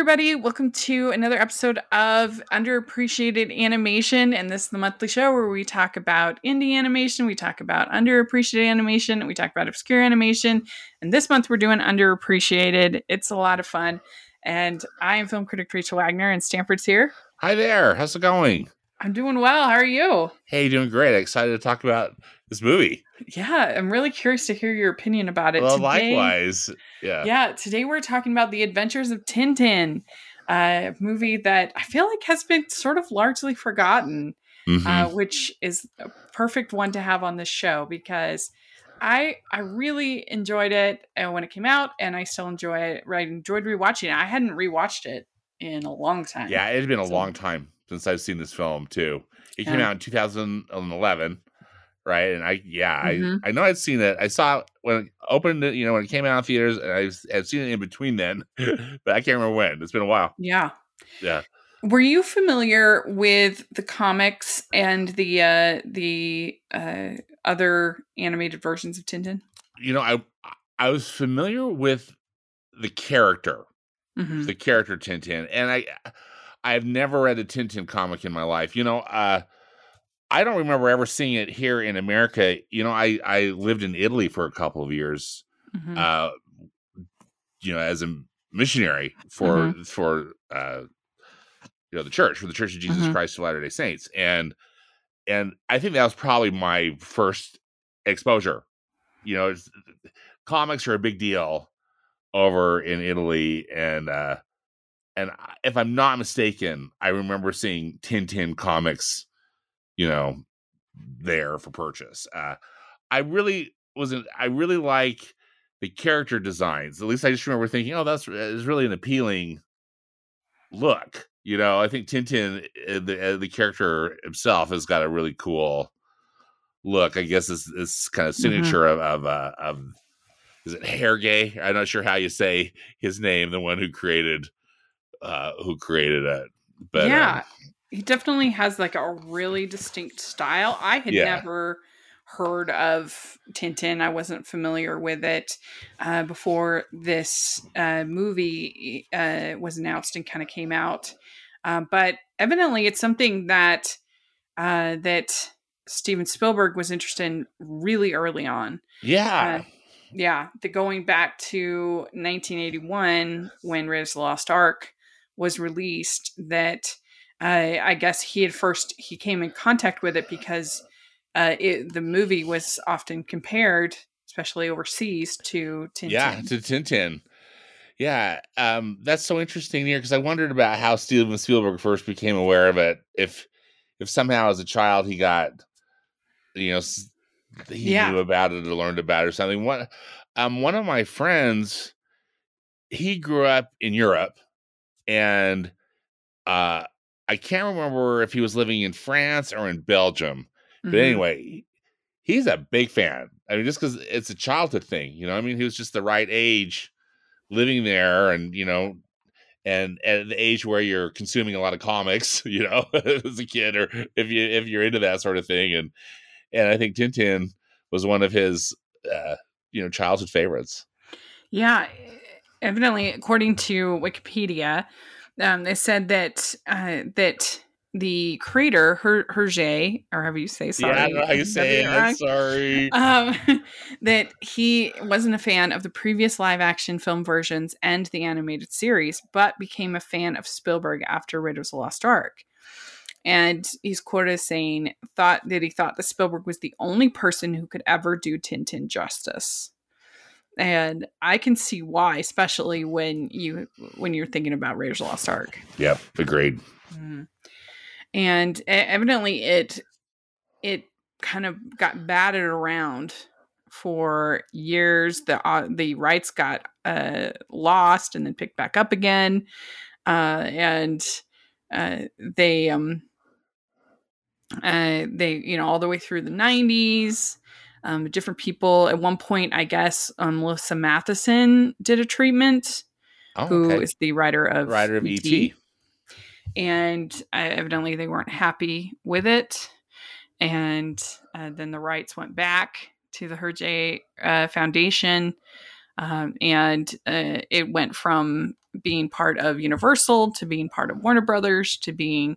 everybody. Welcome to another episode of Underappreciated Animation. And this is the monthly show where we talk about indie animation, we talk about underappreciated animation, we talk about obscure animation. And this month we're doing underappreciated. It's a lot of fun. And I am film critic Rachel Wagner, and Stanford's here. Hi there. How's it going? I'm doing well. How are you? Hey, doing great. Excited to talk about this movie. Yeah, I'm really curious to hear your opinion about it. Well, today, likewise. Yeah, today we're talking about The Adventures of Tintin, a movie that I feel like has been sort of largely forgotten, which is a perfect one to have on this show because I really enjoyed it when it came out, and I still enjoy it. I enjoyed rewatching it. I hadn't rewatched it in a long time. Yeah, it had been a long time since I've seen this film, too. It came out in 2011, right? And I know I'd seen it. I saw it when it opened, when it came out in theaters, and I've seen it in between then, but I can't remember when. It's been a while. Yeah. Were you familiar with the comics and the other animated versions of Tintin? I was familiar with the character, Tintin, and I've never read a Tintin comic in my life. I don't remember ever seeing it here in America. I lived in Italy for a couple of years, as a missionary for the Church of Jesus Christ of Latter-day Saints. And I think that was probably my first exposure. Comics are a big deal over in Italy. And if I'm not mistaken, I remember seeing Tintin comics, there for purchase. I really like the character designs. At least I just remember thinking, oh, that's really an appealing look. I think Tintin, the character himself, has got a really cool look. I guess it's kind of signature of is it Hergé? I'm not sure how you say his name, the one who created it. But he definitely has like a really distinct style. I had never heard of Tintin. I wasn't familiar with it before this movie was announced and kind of came out. But evidently it's something that that Steven Spielberg was interested in really early on. Going back to 1981 when Raiders of the Lost Ark was released, that I guess he came in contact with it because the movie was often compared, especially overseas, to Tintin. That's so interesting here because I wondered about how Steven Spielberg first became aware of it. If somehow as a child he got, knew about it or learned about it or something. One of my friends, he grew up in Europe, and I can't remember if he was living in France or in Belgium. But anyway, he's a big fan. I mean, just because it's a childhood thing, he was just the right age living there, and, and at the age where you're consuming a lot of comics, as a kid, or if you're into that sort of thing. And I think Tintin was one of his, childhood favorites. Yeah. Evidently, according to Wikipedia, they said that the creator, Hergé, or however you say, sorry. Yeah, I don't know how you say it. I'm sorry. That he wasn't a fan of the previous live-action film versions and the animated series, but became a fan of Spielberg after Raiders of the Lost Ark. And he's quoted as saying, he thought that Spielberg was the only person who could ever do Tintin justice. And I can see why, especially when you're thinking about Raiders of the Lost Ark. Yep, agreed. Mm-hmm. And evidently it kind of got batted around for years. The rights got lost and then picked back up again, they all the way through the 90s. Different people at one point, I guess, Melissa Matheson did a treatment, who is the writer of E.T. And evidently they weren't happy with it. And then the rights went back to the Hergé Foundation. And it went from being part of Universal, to being part of Warner Brothers, to being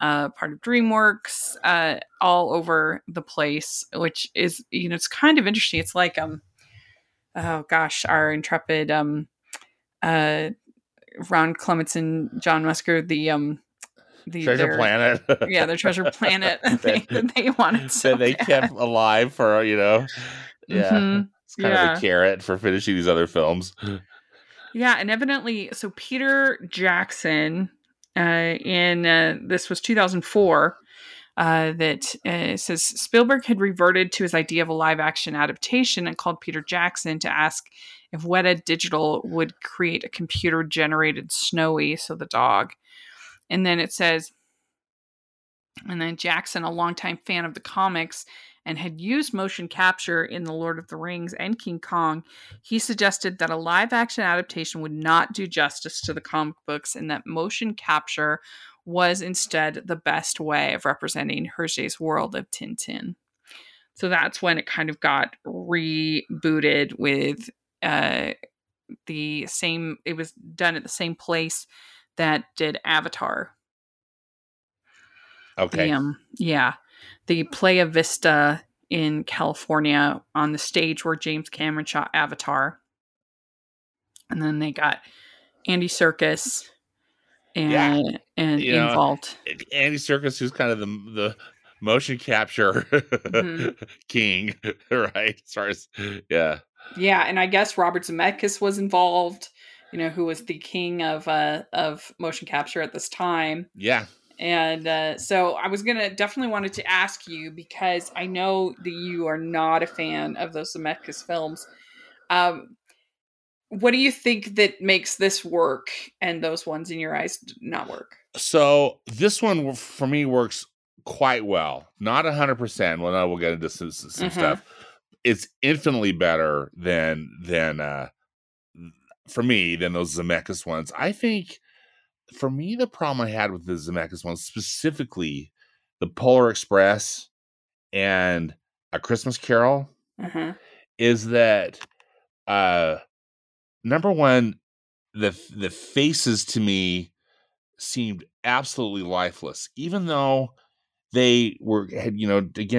part of DreamWorks, all over the place, which is, you know, it's kind of interesting. It's like, our intrepid Ron Clements and John Musker, the Treasure Planet. Yeah, the Treasure Planet they wanted so they bad. Kept alive for, you know. Yeah. Mm-hmm. It's kind of a carrot for finishing these other films. Yeah, and evidently, so Peter Jackson, this was 2004, that says Spielberg had reverted to his idea of a live action adaptation and called Peter Jackson to ask if Weta Digital would create a computer generated Snowy, so the dog. And then it says, and then Jackson, a longtime fan of the comics and had used motion capture in The Lord of the Rings and King Kong, he suggested that a live action adaptation would not do justice to the comic books and that motion capture was instead the best way of representing Hergé's world of Tintin. So that's when it kind of got rebooted with the same, it was done at the same place that did Avatar. Okay. The Playa Vista in California, on the stage where James Cameron shot Avatar. And then they got Andy Serkis involved. Andy Serkis, who's kind of the motion capture king, right? As far as, yeah, and I guess Robert Zemeckis was involved, you know, who was the king of motion capture at this time. Yeah. And so I was definitely wanted to ask you, because I know that you are not a fan of those Zemeckis films. What do you think that makes this work and those ones in your eyes not work? So this one for me works quite well. Not 100%. Well, now we'll get into some stuff. It's infinitely better than for me than those Zemeckis ones. I think. For me, the problem I had with the Zemeckis one, specifically The Polar Express and A Christmas Carol, is that, number one, the faces to me seemed absolutely lifeless, even though they had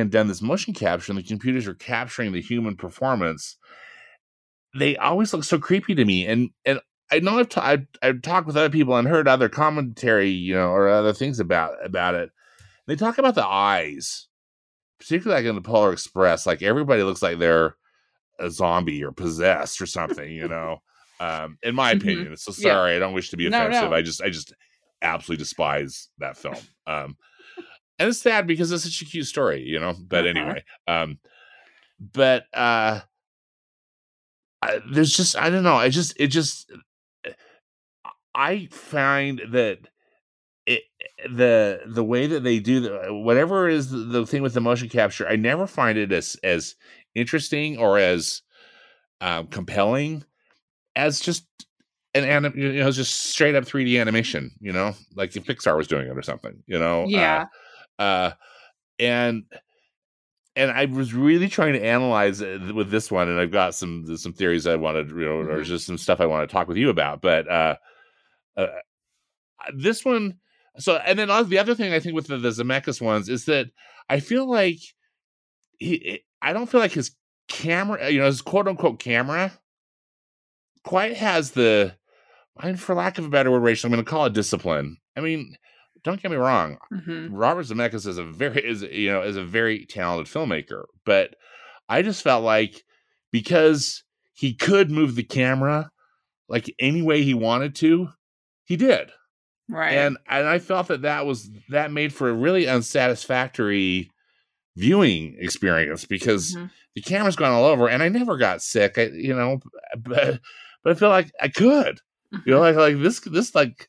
done this motion capture and the computers are capturing the human performance. They always look so creepy to me, and I know I've talked with other people and heard other commentary, you know, or other things about it. They talk about the eyes, particularly like in The Polar Express. Like everybody looks like they're a zombie or possessed or something, you know. In my opinion, so sorry, I don't wish to be offensive. No. I just absolutely despise that film. And it's sad because it's such a cute story, you know. But anyway, there's just I don't know. I find that the way that they do whatever is the thing with the motion capture, I never find it as interesting or as compelling as just just straight up 3D animation, you know, like if Pixar was doing it or something, you know. Yeah. And I was really trying to analyze it with this one, and I've got some theories I wanted, you know, or just some stuff I want to talk with you about. But this one, so and then the other thing I think with the Zemeckis ones is that I feel like I don't feel like his camera, you know, his quote unquote camera, quite has the, for lack of a better word, Rachel, I'm going to call it discipline. I mean. Don't get me wrong. Robert Zemeckis is a very talented filmmaker, but I just felt like because he could move the camera like any way he wanted to, he did. Right. And I felt that made for a really unsatisfactory viewing experience because the camera's gone all over, and I never got sick. But I feel like I could, you know, like this like.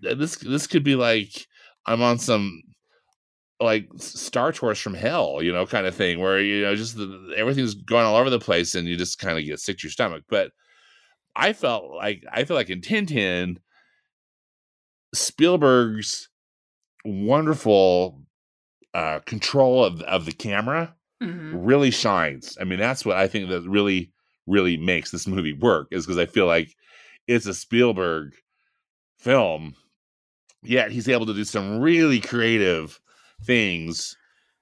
This could be like I'm on some like Star Tours from hell, you know, kind of thing where, you know, just everything's going all over the place and you just kind of get sick to your stomach. But I feel like in Tintin, Spielberg's wonderful control of the camera really shines. I mean, that's what I think that really, really makes this movie work, is because I feel like it's a Spielberg film, yet he's able to do some really creative things,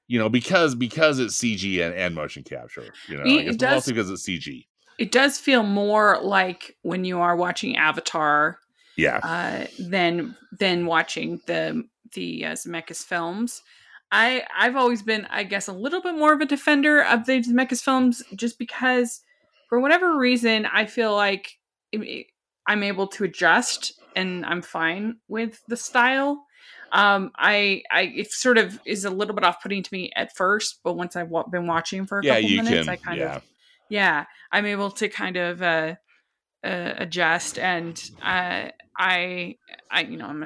you know, because it's CG and motion capture, you know, I guess, but also because it's CG. It does feel more like when you are watching Avatar, than watching the Zemeckis films. I've always been, I guess, a little bit more of a defender of the Zemeckis films, just because for whatever reason, I feel like I'm able to adjust and I'm fine with the style. It sort of is a little bit off-putting to me at first, but once I've been watching for a couple minutes, I'm able to kind of adjust, and I'm a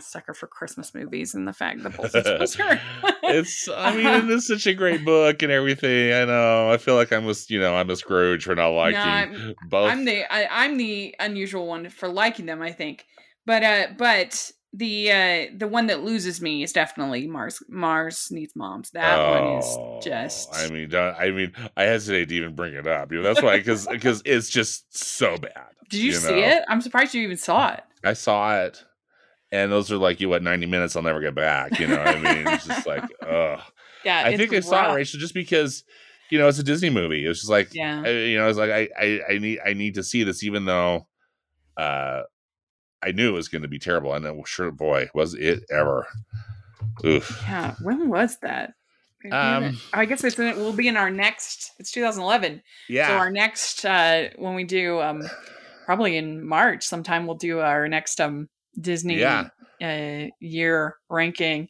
sucker for Christmas movies, and the fact that both of those are. It's such a great book and everything. I know. I feel like I'm a Scrooge for not liking both. I'm the unusual one for liking them, I think. But the one that loses me is definitely Mars Needs Moms. That one is just. I mean, I hesitate to even bring it up. You know, that's why, because it's just so bad. Did you see it? I'm surprised you even saw it. I saw it, and those are 90 minutes I'll never get back. You know what I mean? It's just like, ugh. Yeah, I think I saw it, Rachel, just because, you know, it's a Disney movie. It's just like, I need to see this, even though I knew it was going to be terrible. And then, sure, boy, was it ever. Oof. Yeah, when was that? I guess it will be in our next. It's 2011. Yeah. So our next, when we do, probably in March sometime, we'll do our next Disney year ranking.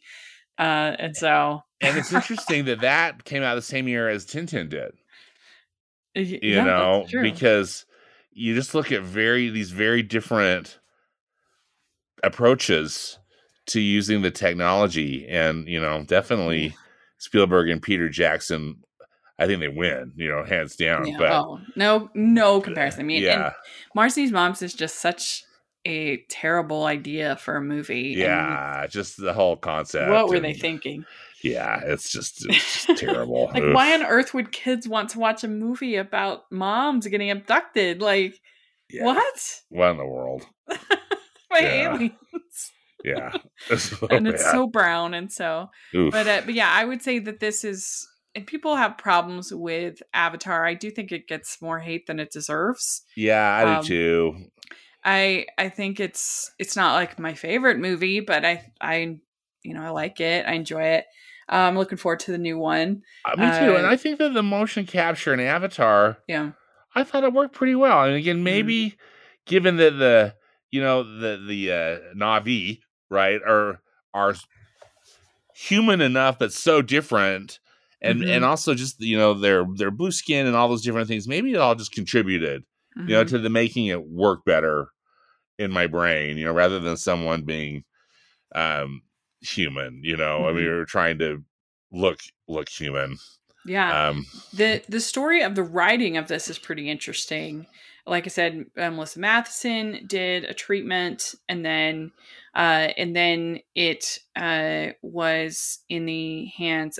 And so, and it's interesting that came out the same year as Tintin did. You know, because you just look at these very different approaches to using the technology, and you know, definitely Spielberg and Peter Jackson, I think they win, you know, hands down. Yeah, but no comparison. I mean, Mars Needs Moms is just such a terrible idea for a movie. Yeah, just the whole concept. What were they thinking? Yeah, it's just terrible. Like, why on earth would kids want to watch a movie about moms getting abducted? Like, what? What in the world? My aliens. Yeah. So and it's so brown. And so, but yeah, I would say that this is, and people have problems with Avatar. I do think it gets more hate than it deserves. Yeah, I do too. I think it's not like my favorite movie, but I like it. I enjoy it. I'm looking forward to the new one. Me too. And I think that the motion capture in Avatar, I thought it worked pretty well. And again, maybe given that the Na'vi, right, are human enough but so different, and and also just, you know, their blue skin and all those different things, maybe it all just contributed, you know, to the making it work better in my brain, you know, rather than someone being human, you know. I mean, we were trying to look human. Yeah. The story of the writing of this is pretty interesting. Like I said, Melissa Matheson did a treatment, and then it was in the hands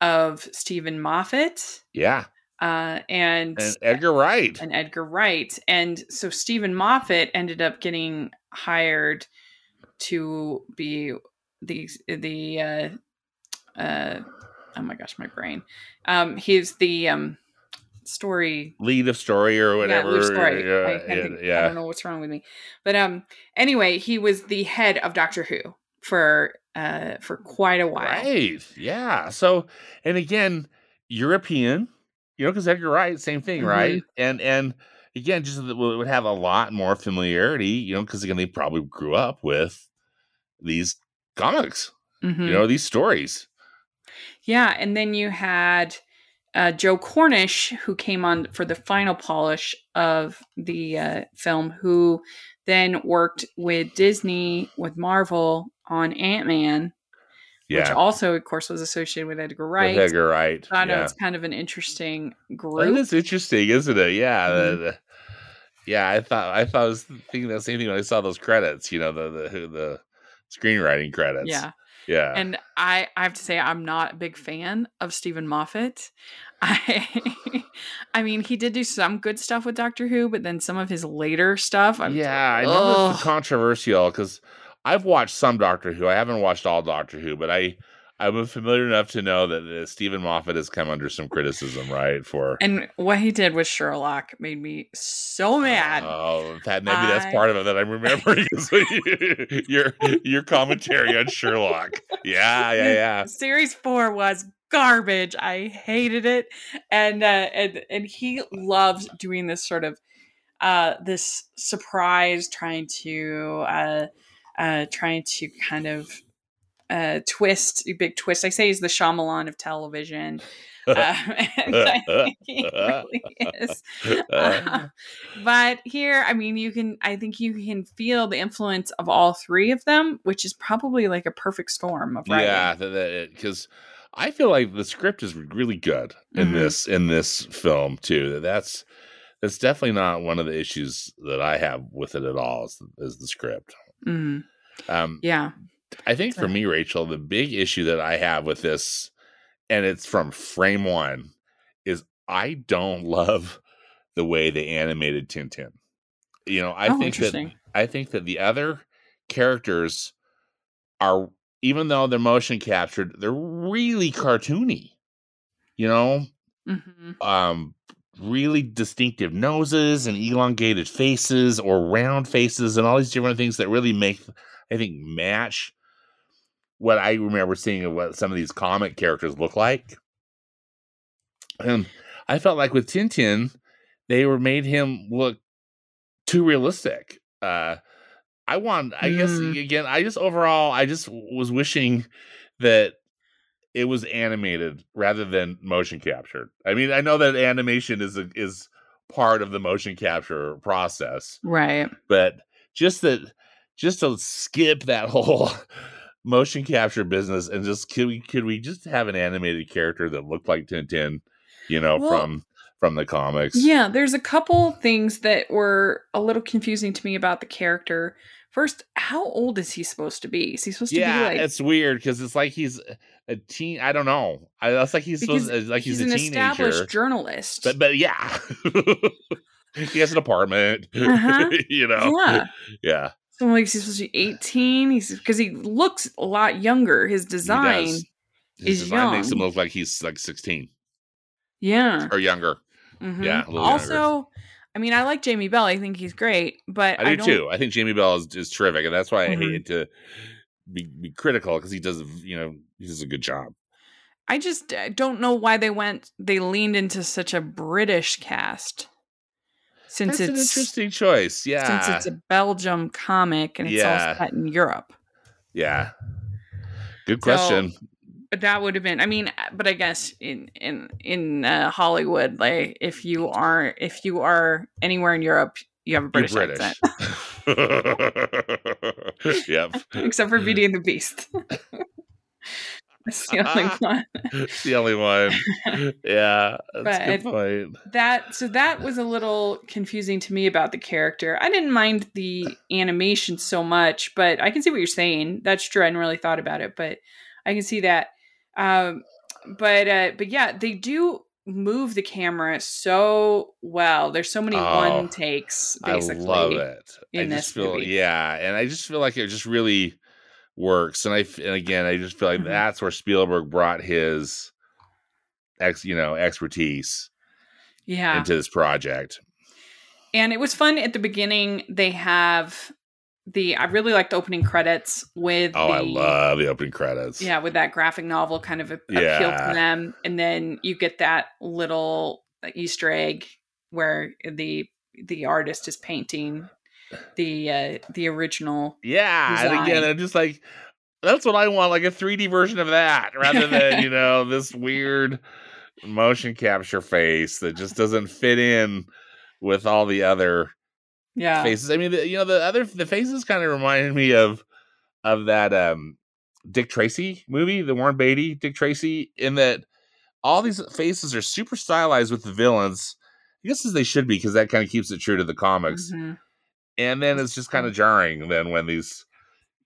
of Stephen Moffat. Yeah. And Edgar Wright. And so Stephen Moffat ended up getting hired to be the oh my gosh, my brain. He's the story lead of story or whatever. Yeah, lead story. I don't know what's wrong with me, but anyway, he was the head of Doctor Who for quite a while. Right. Yeah. So, and again, European, you know, because Edgar Wright, same thing, right? And again, just would have a lot more familiarity, you know, because again, they probably grew up with these comics, you know, these stories. Yeah, and then you had Joe Cornish, who came on for the final polish of the film, who then worked with Disney, with Marvel on Ant-Man, which also, of course, was associated with Edgar Wright. I know, it's kind of an interesting group. It is interesting, isn't it? Yeah, I thought I was thinking the same thing when I saw those credits. You know, the screenwriting credits. Yeah. Yeah. And I have to say, I'm not a big fan of Stephen Moffat. I mean, he did do some good stuff with Doctor Who, but then some of his later stuff. I know it's controversial because I've watched some Doctor Who. I haven't watched all Doctor Who, but I'm familiar enough to know that Stephen Moffat has come under some criticism, right? And what he did with Sherlock made me so mad. Oh, that maybe that's part of it that I'm remembering is your commentary on Sherlock. Yeah. Series 4 was garbage. I hated it, and he loves doing this sort of this surprise, trying to kind of. Big twist. I say he's the Shyamalan of television. And I think he really is. But here, I mean, I think you can feel the influence of all three of them, which is probably like a perfect storm of writing. Yeah, because I feel like the script is really good in mm-hmm. this film too. That's definitely not one of the issues that I have with it at all. Is the script? Mm. Yeah. I think for me, Rachel, the big issue that I have with this, and it's from frame one, is I don't love the way they animated Tintin. You know, I think that the other characters are, even though they're motion captured, they're really cartoony. You know, mm-hmm. Really distinctive noses and elongated faces or round faces and all these different things that really make, I think, match what I remember seeing of what some of these comic characters look like. And I felt like with Tintin, they made him look too realistic. I just was wishing that it was animated rather than motion captured. I mean, I know that animation is part of the motion capture process. Right. But just to skip that whole motion capture business and just could we just have an animated character that looked like Tintin, you know, from the comics? Yeah, there's a couple things that were a little confusing to me about the character. First, how old is he supposed to be? Is he supposed to be like... Yeah, it's weird because it's like he's a teen. I don't know. It's like he's a teenager. He's an established journalist. But yeah. He has an apartment. Uh-huh. You know? Yeah. Yeah. So like he's supposed to be 18. Because he looks a lot younger. His design makes him look like he's like 16. Yeah. Or younger. Mm-hmm. Yeah. Also... I mean, I like Jamie Bell. I think he's great, but I do too. I think Jamie Bell is terrific, and that's why mm-hmm. I hated to be critical because he does a good job. I just don't know why they leaned into such a British cast. That's an interesting choice, yeah. Since it's a Belgium comic and it's all set in Europe. Yeah. Good question. But that would have been, I mean, but I guess in Hollywood, like if you are anywhere in Europe, you have a British accent. Yep. Except for Beauty and the Beast. That's the only one. It's the only one. Yeah. That's a good point. So that was a little confusing to me about the character. I didn't mind the animation so much, but I can see what you're saying. That's true. I hadn't really thought about it, but I can see that. But yeah, they do move the camera so well. There's so many one takes. Basically, I love it. And I just feel like it just really works. And again, I just feel like mm-hmm. that's where Spielberg brought his expertise. Yeah. Into this project. And it was fun at the beginning. They have. I really like the opening credits with I love the opening credits. Yeah, with that graphic novel kind of appeal to them. And then you get that little Easter egg where the artist is painting the original design. And again, I'm just like, that's what I want, like a 3D version of that rather than, you know, this weird motion capture face that just doesn't fit in with all the other faces. I mean, the faces kind of reminded me of that Dick Tracy movie, the Warren Beatty Dick Tracy, in that all these faces are super stylized with the villains. I guess as they should be, because that kind of keeps it true to the comics. Mm-hmm. And then it's just kind of jarring then when these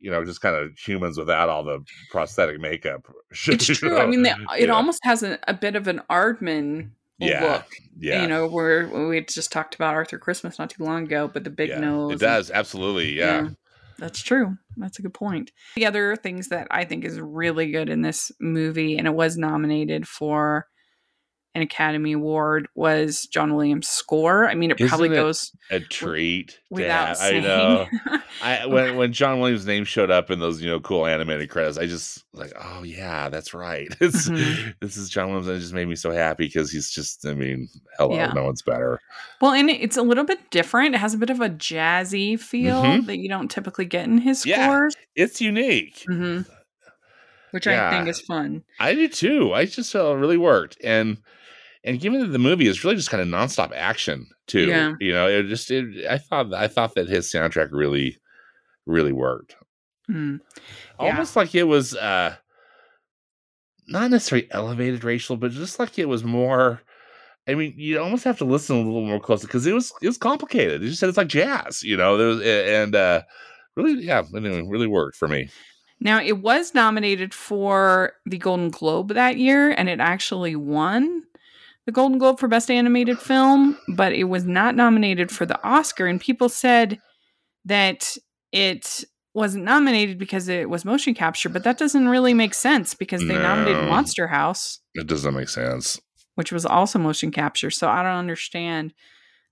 you know, just kind of humans without all the prosthetic makeup. It's true. Know? I mean, it almost has a bit of an Aardman look. Yeah. You know, where we just talked about Arthur Christmas not too long ago, but the big nose. It does. Absolutely. Yeah. That's true. That's a good point. The other things that I think is really good in this movie, and it was nominated for an Academy Award, was John Williams' score. I mean, it probably goes a treat without saying. I know. When John Williams' name showed up in those, you know, cool animated credits, I just like, oh yeah, that's right. This is John Williams, and it just made me so happy because he's just, I mean, hello, no one's better. Well, and it's a little bit different. It has a bit of a jazzy feel that you don't typically get in his scores. It's unique. Mm-hmm. Which I think is fun. I do too. I just felt it really worked. And given that the movie is really just kind of nonstop action too, you know, I thought that his soundtrack really, really worked. Mm. Yeah. Almost like it was not necessarily elevated racial, but just like it was more. I mean, you almost have to listen a little more closely because it was complicated. It just said it's like jazz, you know. There was, and really, really worked for me. Now, it was nominated for the Golden Globe that year, and it actually won the Golden Globe for Best Animated Film, but it was not nominated for the Oscar. And people said that it wasn't nominated because it was motion capture, but that doesn't really make sense because they nominated Monster House. It doesn't make sense. Which was also motion capture. So I don't understand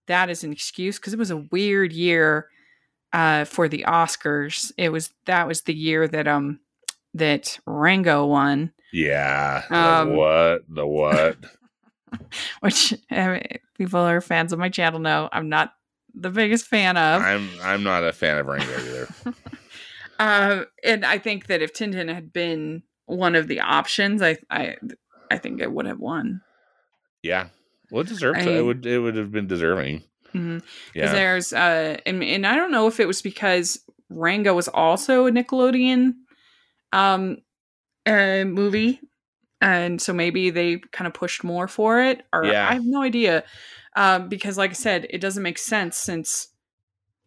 that as an excuse because it was a weird year for the Oscars. That was the year that Rango won. Yeah. The what? Which people who are fans of my channel know I'm not the biggest fan of. I'm not a fan of Rango either. And I think that if Tintin had been one of the options, I think it would have won. Yeah, well, it deserved. It would have been deserving. Mm-hmm. Yeah, there's and I don't know if it was because Rango was also a Nickelodeon movie. And so maybe they kind of pushed more for it, or I have no idea. Because like I said, it doesn't make sense since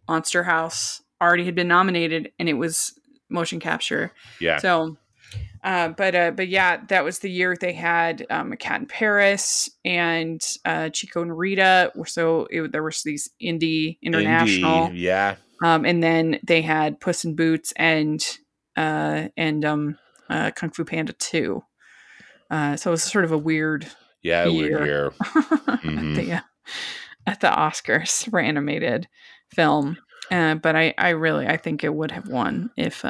Monster House already had been nominated and it was motion capture. Yeah. So, but yeah, that was the year they had A Cat in Paris and Chico and Rita. So there were these international. Yeah. And then they had Puss in Boots and Kung Fu Panda 2. So it was sort of a weird year. Mm-hmm. at the Oscars for animated film. But I think it would have won if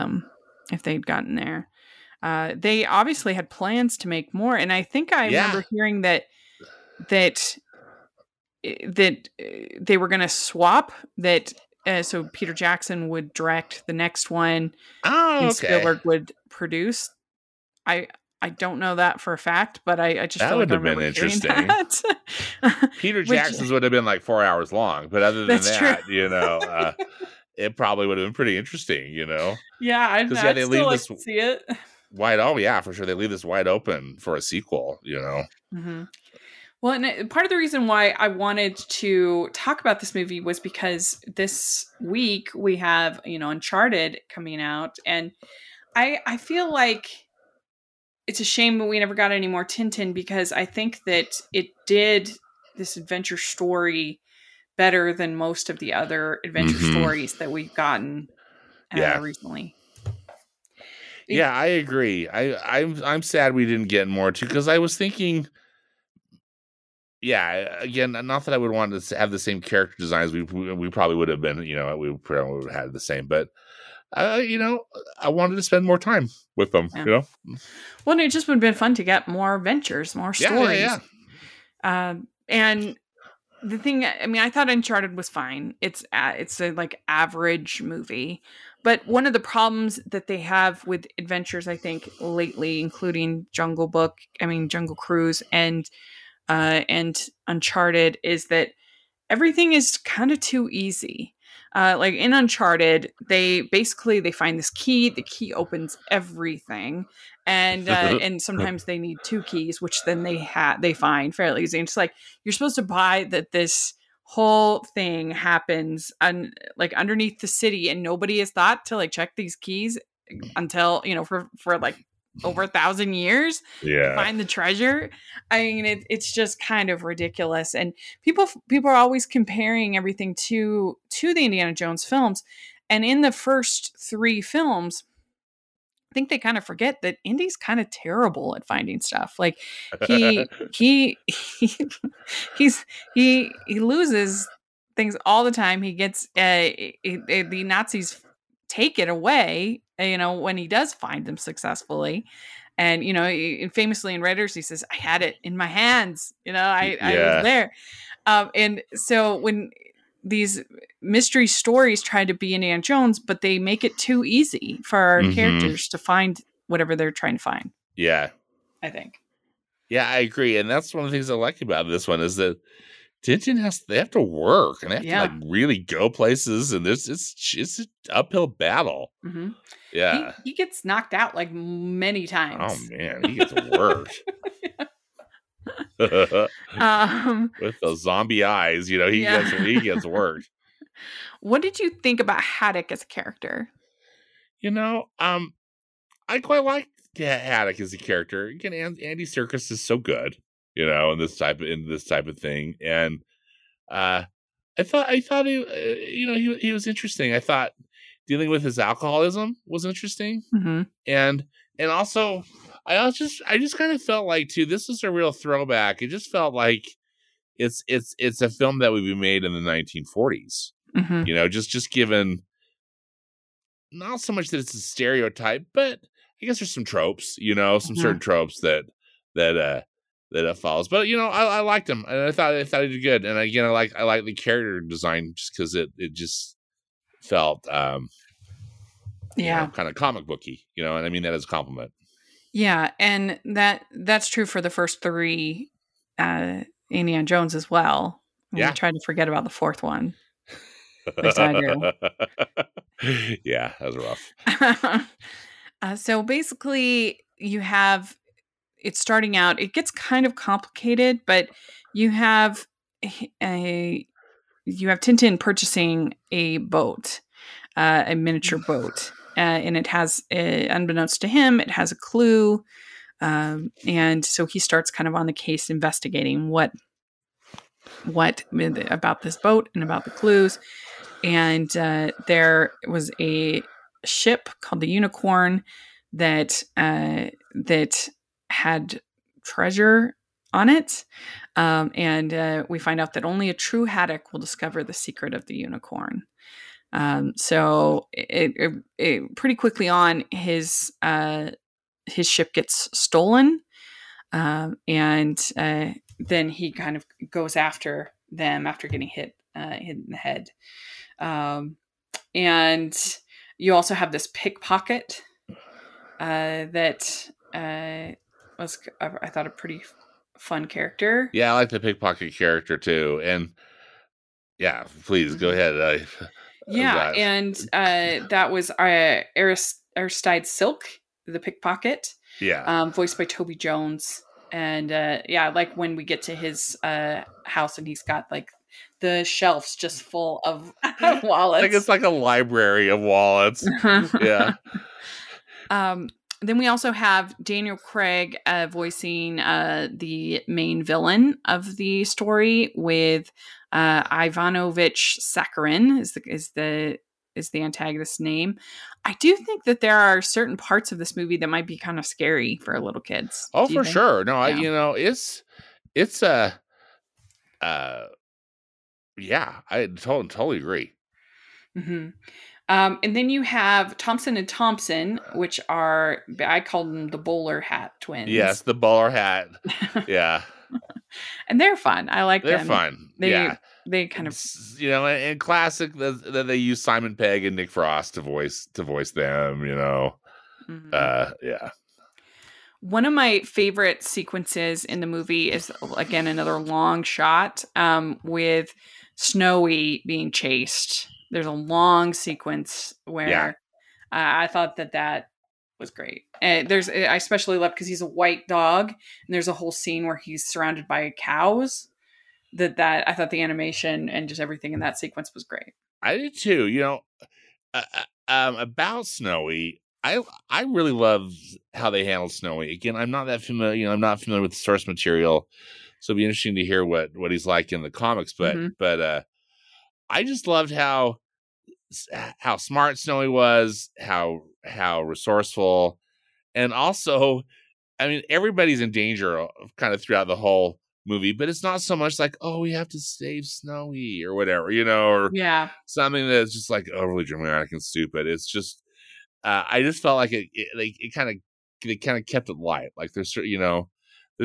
they'd gotten there. They obviously had plans to make more. And I think I remember hearing that they were going to swap that. So Peter Jackson would direct the next one. Oh, and Spielberg would produce. I don't know that for a fact, but I just feel like I remember hearing that. That would have been interesting. Peter Jackson's would have been like 4 hours long, but other than that, true. You know, it probably would have been pretty interesting, you know? Yeah, I know. They leave this see it. Wide open, yeah, for sure. They leave this wide open for a sequel, you know? Mm-hmm. Well, and part of the reason why I wanted to talk about this movie was because this week we have, you know, Uncharted coming out, and I feel like it's a shame that we never got any more Tintin because I think that it did this adventure story better than most of the other adventure stories that we've gotten recently. Yeah, I agree. I'm sad we didn't get more too because I was thinking, again, not that I would want to have the same character designs. We probably would have been, you know, we probably would have had the same, but. You know, I wanted to spend more time with them, you know? Well, it just would have been fun to get more adventures, more stories. Yeah. And the thing, I mean, I thought Uncharted was fine. It's a like average movie. But one of the problems that they have with adventures, I think, lately, including Jungle Cruise and Uncharted, is that everything is kind of too easy. Like in Uncharted, they find this key. The key opens everything, and sometimes they need two keys, which then they find fairly easy. And it's like you're supposed to buy that this whole thing happens on like underneath the city, and nobody is thought to like check these keys until, you know, for like over 1,000 years to find the treasure. I mean, it's just kind of ridiculous. And people are always comparing everything to the Indiana Jones films. And in the first three films, I think they kind of forget that Indy's kind of terrible at finding stuff. Like he loses things all the time. He gets the Nazis take it away, you know, when he does find them successfully. And, you know, famously in Raiders, he says, I had it in my hands, you know, I was there. And so when these mystery stories try to be Indiana Jones, but they make it too easy for our characters to find whatever they're trying to find. Yeah. I think. Yeah, I agree. And that's one of the things I like about this one is that Tintin they have to work, and they have to like really go places, and it's an uphill battle. Mm-hmm. Yeah, he gets knocked out like many times. Oh man, he gets worked with those zombie eyes. You know, he gets worked. What did you think about Haddock as a character? You know, I quite liked Haddock as a character. Again, Andy Serkis is so good, you know, in this type of thing. And I thought he was interesting. I thought dealing with his alcoholism was interesting. Mm-hmm. And also I just kind of felt like too, this is a real throwback. It just felt like it's a film that would be made in the 1940s, you know, just given not so much that it's a stereotype, but I guess there's some tropes, you know, some certain tropes that it follows. But, you know, I liked him, and I thought he did good. And again, I like the character design just because it just felt, kind of comic booky, you know, and I mean that as a compliment. Yeah, and that's true for the first three Indiana Jones as well. I tried to forget about the fourth one. Yeah, that was rough. So basically, you have. It's starting out, it gets kind of complicated, but you have Tintin purchasing a boat, a miniature boat. And it has, unbeknownst to him, it has a clue. And so he starts kind of on the case investigating what about this boat and about the clues. And there was a ship called the Unicorn that had treasure on it. And we find out that only a true Haddock will discover the secret of the Unicorn. So it pretty quickly on his ship gets stolen. And then he kind of goes after them after getting hit in the head. And you also have this pickpocket, that was, I thought, a pretty fun character. Yeah, I like the pickpocket character too. And yeah, please go ahead. That was Aristide Silk, the pickpocket. Yeah, voiced by Toby Jones. And like when we get to his house, and he's got like the shelves just full of wallets. I think it's like a library of wallets. Yeah. Then we also have Daniel Craig voicing the main villain of the story, with Ivanovich Sakharin is the antagonist's name. I do think that there are certain parts of this movie that might be kind of scary for little kids. Oh, for sure. No, yeah. I totally agree. Mm-hmm. And then you have Thompson and Thompson, which are, I call them the bowler hat twins. Yes, the bowler hat. Yeah. And they're fun. I like them. They're fun. They kind of, you know, and classic that they use Simon Pegg and Nick Frost to voice them, you know. Mm-hmm. Yeah. One of my favorite sequences in the movie is, again, another long shot with Snowy being chased. There's a long sequence where I thought that was great. And I especially love, because he's a white dog, and there's a whole scene where he's surrounded by cows. that I thought the animation and just everything in that sequence was great. I did too. You know, about Snowy, I really love how they handled Snowy. Again, I'm not that familiar. You know, I'm not familiar with the source material, so it'll be interesting to hear what he's like in the comics. But I just loved how smart Snowy was, how resourceful, and also, I mean, everybody's in danger kind of throughout the whole movie, but it's not so much like, oh, we have to save Snowy or whatever, you know, or something that's just like overly dramatic and stupid. It's just, I just felt like they kind of kept it light. Like they're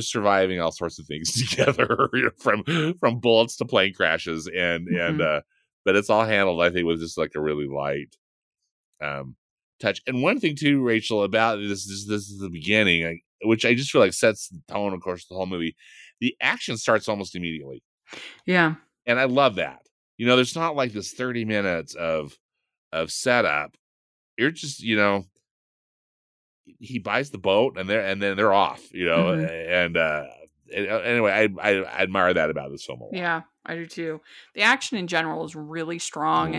surviving all sorts of things together, you know, from bullets to plane crashes, and but it's all handled, I think, with just like a really light touch. And one thing too, Rachel, about this is the beginning, which I just feel like sets the tone, of course, the whole movie. The action starts almost immediately. Yeah. And I love that. You know, there's not like this 30 minutes of setup. You're just, you know, he buys the boat and then they're off, you know. And anyway, I admire that about this film a lot. Yeah, I do too. The action in general is really strong.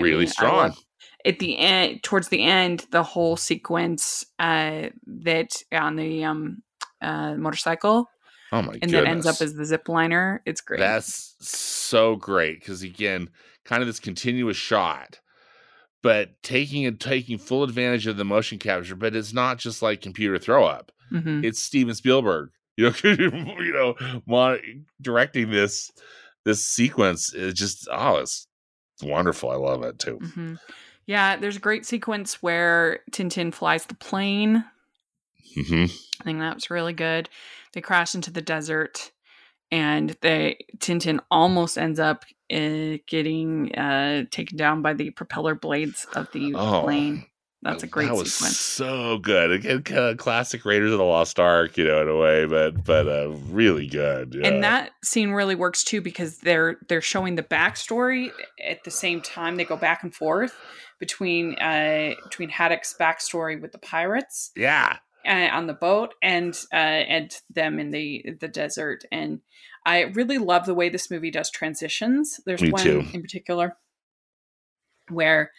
At the end, towards the end, the whole sequence that on the motorcycle. Oh my goodness. And that ends up as the zip liner. It's great. That's so great because, again, kind of this continuous shot, but taking full advantage of the motion capture. But it's not just like computer throw up. Mm-hmm. It's Steven Spielberg, directing this sequence. Is just it's wonderful. I love it too. Mm-hmm. Yeah, there's a great sequence where Tintin flies the plane. Mm-hmm. I think that was really good. They crash into the desert, and Tintin almost ends up getting taken down by the propeller blades of the plane. That's a great sequence. That was so good. Again, kind of classic Raiders of the Lost Ark, you know, in a way, but really good. Yeah. And that scene really works too because they're showing the backstory at the same time. They go back and forth between Haddock's backstory with the pirates, on the boat, and them in the desert. And I really love the way this movie does transitions. There's one in particular where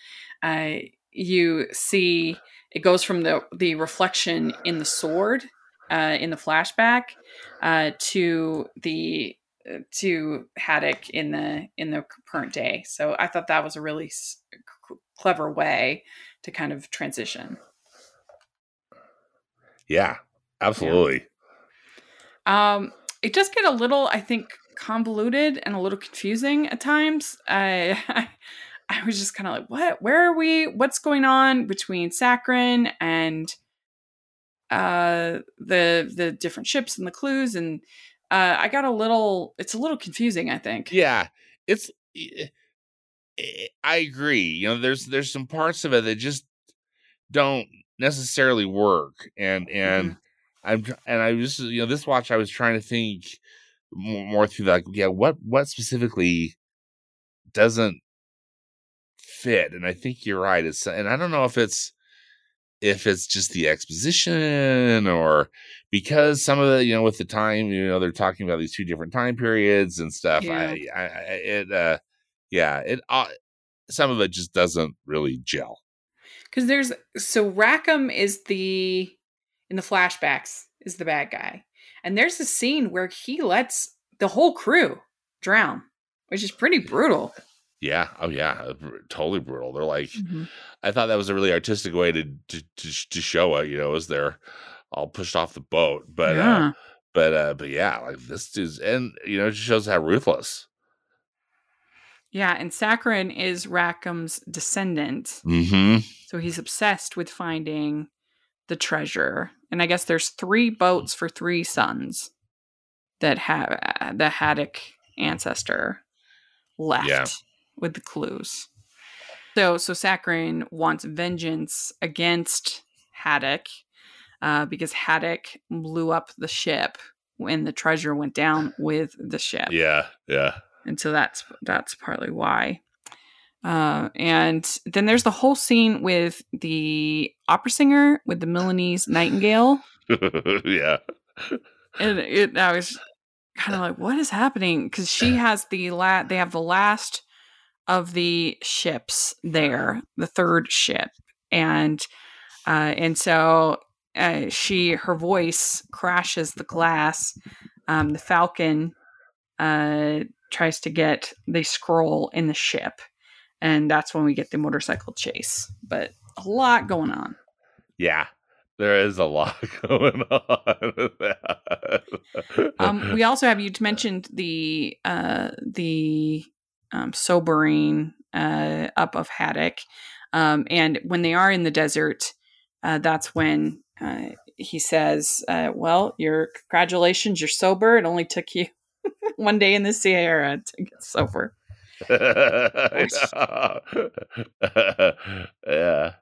you see it goes from the reflection in the sword in the flashback to Haddock in the current day. So I thought that was a really clever way to kind of transition. Yeah, absolutely. Yeah. It does get a little, I think, convoluted and a little confusing at times. I was just kind of like, what? Where are we? What's going on between Sakharin and the different ships and the clues? And I got it's a little confusing, I think. Yeah, I agree. You know, there's some parts of it that just don't necessarily work. I just, you know, this watch, I was trying to think more through like, what specifically doesn't fit. And I think you're right. And I don't know if it's just the exposition or because some of the, you know, with the time, you know, they're talking about these two different time periods and stuff. Yeah. Some of it just doesn't really gel. Because Rackham is in the flashbacks is the bad guy. And there's a scene where he lets the whole crew drown, which is pretty brutal. Yeah. Oh yeah. Totally brutal. They're like, I thought that was a really artistic way to show it, you know, as they're all pushed off the boat, but like this dude's, and you know, it just shows how ruthless. Yeah, and Sakharin is Rackham's descendant. Mm-hmm. So he's obsessed with finding the treasure. And I guess there's 3 boats for 3 sons that have the Haddock ancestor left with the clues. So Sakharin wants vengeance against Haddock because Haddock blew up the ship when the treasure went down with the ship. Yeah, yeah. And so that's partly why. And then there's the whole scene with the opera singer with the Milanese nightingale. Yeah. And it, I was, kind of like, what is happening? Because she has they have the last of the ships there, the third ship, and so her voice crashes the glass. The Falcon tries to get the scroll in the ship, and that's when we get the motorcycle chase. But a lot going on. Yeah. There is a lot going on. We also have, you mentioned the sobering up of Haddock. And when they are in the desert, that's when he says, well, congratulations, you're sober. It only took you one day in the Sierra to get sober. Yeah.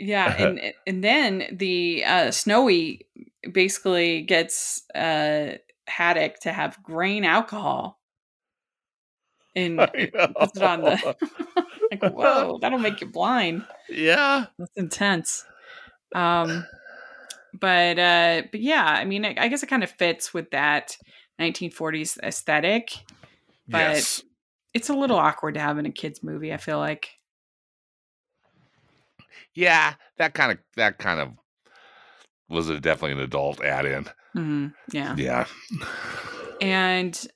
Yeah, and then the Snowy basically gets Haddock to have grain alcohol, and puts it on the like. Whoa, that'll make you blind. Yeah, that's intense. But yeah, I mean, I guess it kind of fits with that 1940s aesthetic. But yes. It's a little awkward to have in a kids' movie, I feel like. Yeah, that kind of was definitely an adult add-in. Mm-hmm. Yeah, yeah. And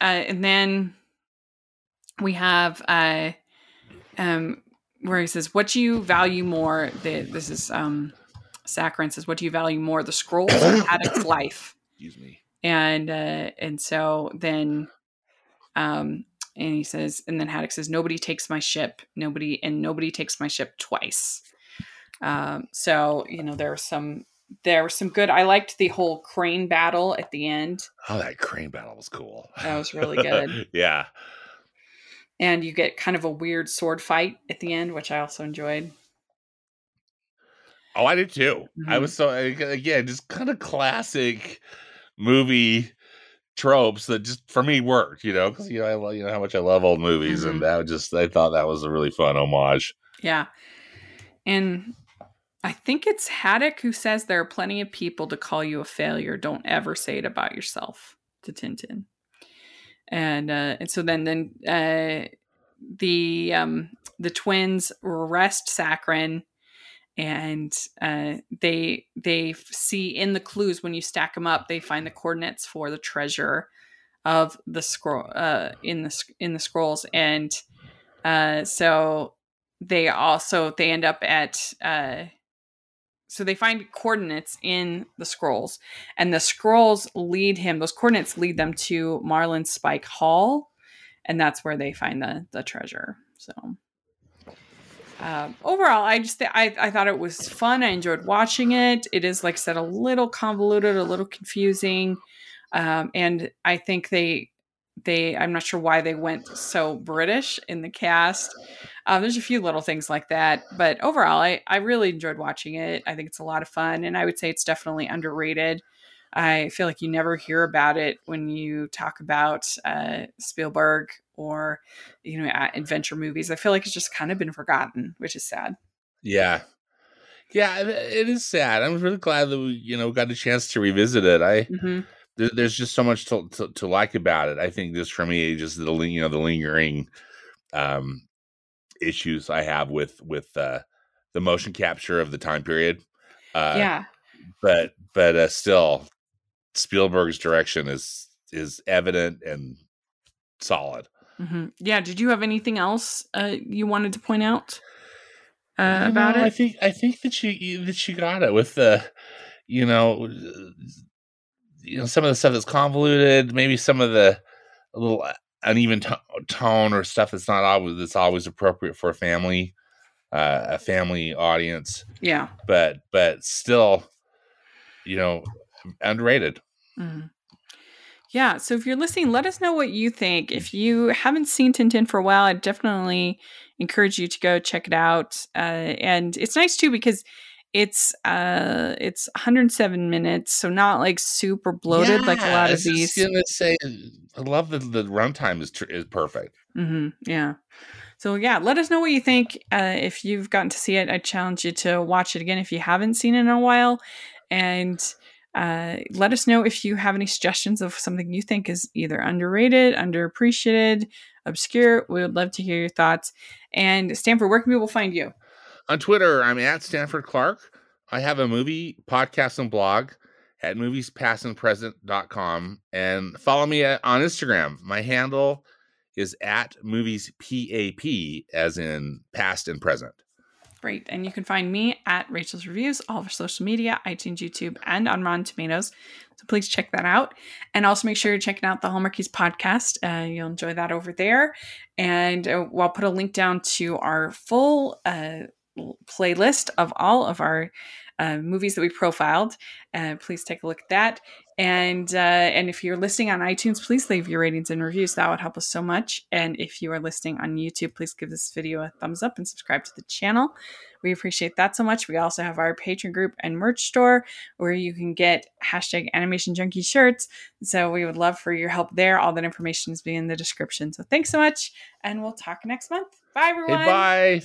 then we have where he says, "What do you value more?" This is Sakharin says, "What do you value more, the scrolls or Haddock's life?" Excuse me. And so then, and he says, and then Haddock says, "Nobody takes my ship twice." So, you know, there were some good, I liked the whole crane battle at the end. Oh, that crane battle was cool. That was really good. Yeah. And you get kind of a weird sword fight at the end, which I also enjoyed. Oh, I did too. Mm-hmm. I was so, again, just kind of classic movie tropes that just for me worked, you know, because, you know, I love, you know how much I love old movies, mm-hmm. and I thought that was a really fun homage. Yeah. And I think it's Haddock who says, there are plenty of people to call you a failure. Don't ever say it about yourself, to Tintin. And so then the twins arrest Sakharin, and they see in the clues, when you stack them up, they find the coordinates for the treasure of the scroll in the scrolls. And so they end up at, so they find coordinates in the scrolls, and the scrolls lead him. Those coordinates lead them to Marlin Spike Hall, and that's where they find the treasure. So overall, I thought it was fun. I enjoyed watching it. It is, like I said, a little convoluted, a little confusing. And I think I'm not sure why they went so British in the cast. There's a few little things like that, but overall, I really enjoyed watching it. I think it's a lot of fun, and I would say it's definitely underrated. I feel like you never hear about it when you talk about Spielberg or, you know, adventure movies. I feel like it's just kind of been forgotten, which is sad. Yeah. Yeah, it is sad. I'm really glad that we, you know, got a chance to revisit it. Mm-hmm. There's just so much to like about it. I think this, for me, just the lingering issues I have with the motion capture of the time period. Yeah. But still, Spielberg's direction is evident and solid. Mm-hmm. Yeah. Did you have anything else you wanted to point out about it? I think that she got it with the, you know. You know, some of the stuff that's convoluted, maybe some of the little uneven tone or stuff that's always appropriate for a family audience. Yeah. But still, you know, underrated. Mm-hmm. Yeah. So if you're listening, let us know what you think. If you haven't seen Tintin for a while, I definitely encourage you to go check it out. And it's nice too, because it's 107 minutes, so not like super bloated, like a lot of these. I was gonna say, I love the runtime is perfect. Mm-hmm, yeah. So yeah, let us know what you think. If you've gotten to see it, I challenge you to watch it again if you haven't seen it in a while. And Let us know if you have any suggestions of something you think is either underrated, underappreciated, obscure. We would love to hear your thoughts. And Stanford, where can people find you? On Twitter, I'm at Stanford Clark. I have a movie podcast and blog at moviespastandpresent.com, and follow me on Instagram. My handle is at moviespap, as in past and present. Great. And you can find me at Rachel's Reviews, all of our social media, iTunes, YouTube, and on Rotten Tomatoes. So please check that out. And also make sure you're checking out the Hallmarkies podcast. You'll enjoy that over there. And I'll put a link down to our full playlist of all of our movies that we profiled. Please take a look at that. And if you're listening on iTunes, please leave your ratings and reviews. That would help us so much. And if you are listening on YouTube, please give this video a thumbs up and subscribe to the channel. We appreciate that so much. We also have our Patreon group and merch store where you can get hashtag animation junkie shirts. So we would love for your help there. All that information is in the description. So thanks so much. And we'll talk next month. Bye, everyone. Hey, bye.